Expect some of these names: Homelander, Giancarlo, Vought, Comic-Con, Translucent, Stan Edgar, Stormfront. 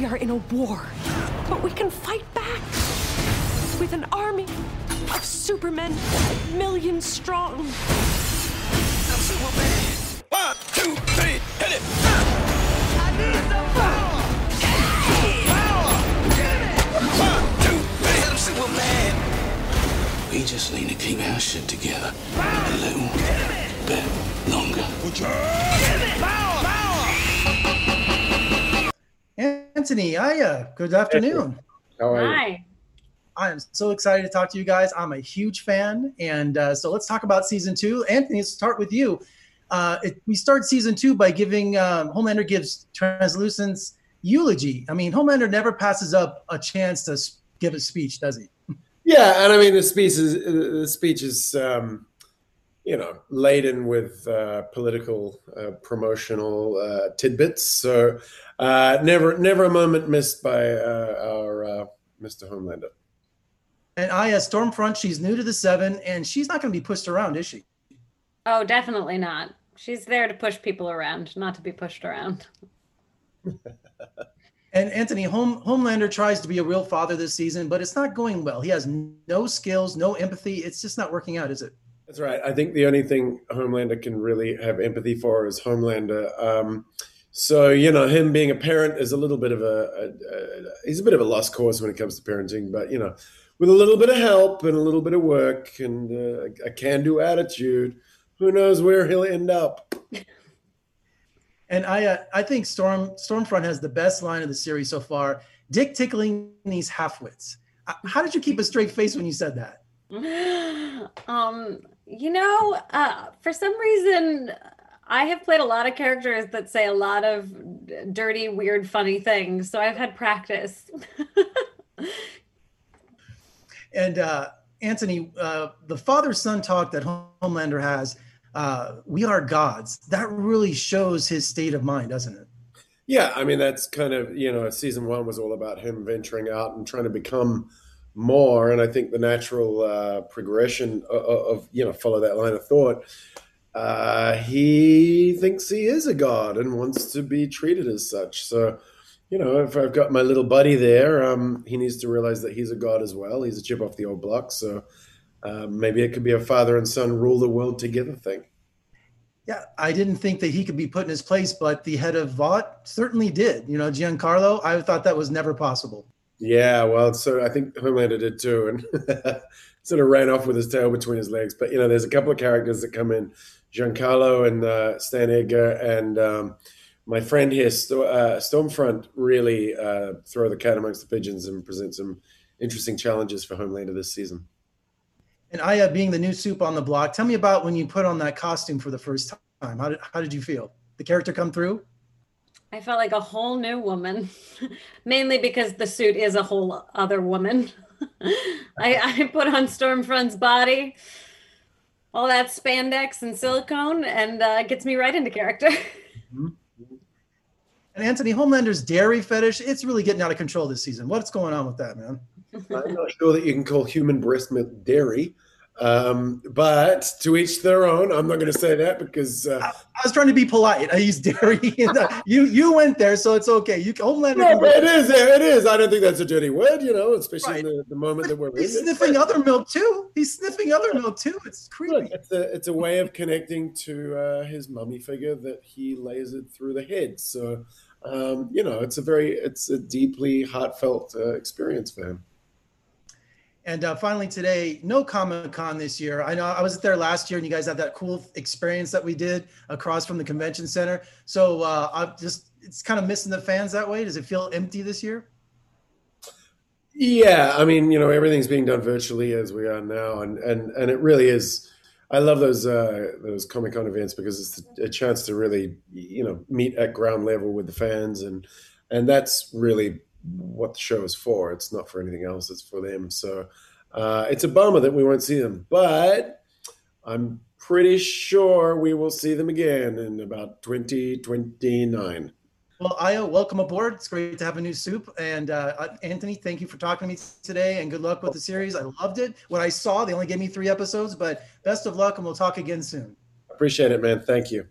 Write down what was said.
We are in a war, but we can fight back with an army of supermen, millions strong. I'm Superman. 1, 2, 3, hit it! I need some power! Hey! Power! Get it! 1, 2, 3, I'm Superman. We just need to keep our shit together a little bit longer. Give it! Power! Power! Anthony, hiya. Good afternoon. How are you? Hi. I am so excited to talk to you guys. I'm a huge fan. And so let's talk about season 2. Anthony, let's start with you. We start season 2 by giving Homelander gives Translucent's eulogy. I mean, Homelander never passes up a chance to give a speech, does he? Yeah, and I mean, the speech is you know, laden with political promotional tidbits. So never a moment missed by our Mr. Homelander. And Aya Stormfront, she's new to the 7, and she's not going to be pushed around, is she? Oh, definitely not. She's there to push people around, not to be pushed around. And Anthony, Homelander tries to be a real father this season, but it's not going well. He has no skills, no empathy. It's just not working out, is it? That's right. I think the only thing Homelander can really have empathy for is Homelander. So, you know, him being a parent is a little bit of he's a bit of a lost cause when it comes to parenting, but, you know, with a little bit of help and a little bit of work and a can-do attitude, who knows where he'll end up. And I think Stormfront has the best line of the series so far. Dick tickling these halfwits. How did you keep a straight face when you said that? You know, for some reason, I have played a lot of characters that say a lot of dirty, weird, funny things. So I've had practice. And Anthony, the father-son talk that Homelander has, we are gods. That really shows his state of mind, doesn't it? Yeah, I mean, that's kind of, you know, season 1 was all about him venturing out and trying to become more. And I think the natural progression of, you know, follow that line of thought. He thinks he is a god and wants to be treated as such. So, you know, if I've got my little buddy there, he needs to realize that he's a god as well. He's a chip off the old block. So maybe it could be a father and son rule the world together thing. Yeah, I didn't think that he could be put in his place, but the head of Vought certainly did. You know, Giancarlo, I thought that was never possible. Yeah, well, so I think Homelander did too. And sort of ran off with his tail between his legs. But, you know, there's a couple of characters that come in, Giancarlo and Stan Edgar and... my friend here, Stormfront, really throw the cat amongst the pigeons and present some interesting challenges for Homelander this season. And Aya, being the new soup on the block, tell me about when you put on that costume for the first time. How did you feel? The character come through? I felt like a whole new woman, mainly because the suit is a whole other woman. I put on Stormfront's body, all that spandex and silicone, and gets me right into character. Mm-hmm. And Anthony, Homelander's dairy fetish, it's really getting out of control this season. What's going on with that, man? I'm not sure that you can call human breast milk dairy, but to each their own. I'm not going to say that because... I was trying to be polite. I used dairy. You went there, so it's okay. Homelander... No, it is. It is. I don't think that's a dirty word, you know, especially right. In the moment that we're... He's sniffing other milk, too. It's creepy. Look, it's a way of connecting to his mummy figure that he lasered through the head, so... you know, it's a deeply heartfelt experience for him. And finally today, no Comic-Con this year. I know I was there last year and you guys had that cool experience that we did across from the convention center. So it's kind of missing the fans that way. Does it feel empty this year? Yeah. I mean, you know, everything's being done virtually as we are now. And it really is. I love those Comic-Con events because it's a chance to really, you know, meet at ground level with the fans, and that's really what the show is for. It's not for anything else. It's for them. So it's a bummer that we won't see them, but I'm pretty sure we will see them again in about 2029. Well, Aya, welcome aboard. It's great to have a new soup. And Anthony, thank you for talking to me today and good luck with the series. I loved it. What I saw, they only gave me 3 episodes, but best of luck and we'll talk again soon. Appreciate it, man. Thank you.